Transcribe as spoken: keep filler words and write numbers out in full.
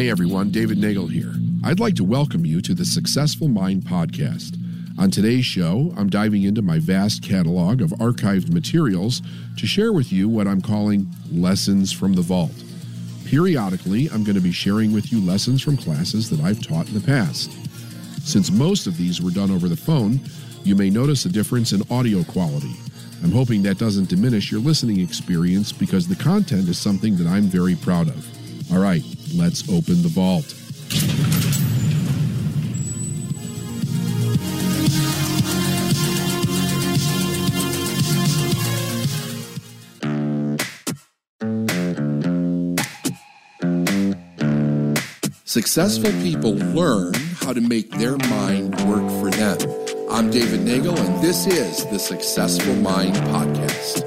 Hey everyone, David Nagel here. I'd like to welcome you to the Successful Mind Podcast. On today's show, I'm diving into my vast catalog of archived materials to share with you what I'm calling lessons from the vault. Periodically, I'm going to be sharing with you lessons from classes that I've taught in the past. Since most of these were done over the phone, you may notice a difference in audio quality. I'm hoping that doesn't diminish your listening experience because the content is something that I'm very proud of. All right, let's open the vault. Successful people learn how to make their mind work for them. I'm David Nagel, and this is the Successful Mind Podcast.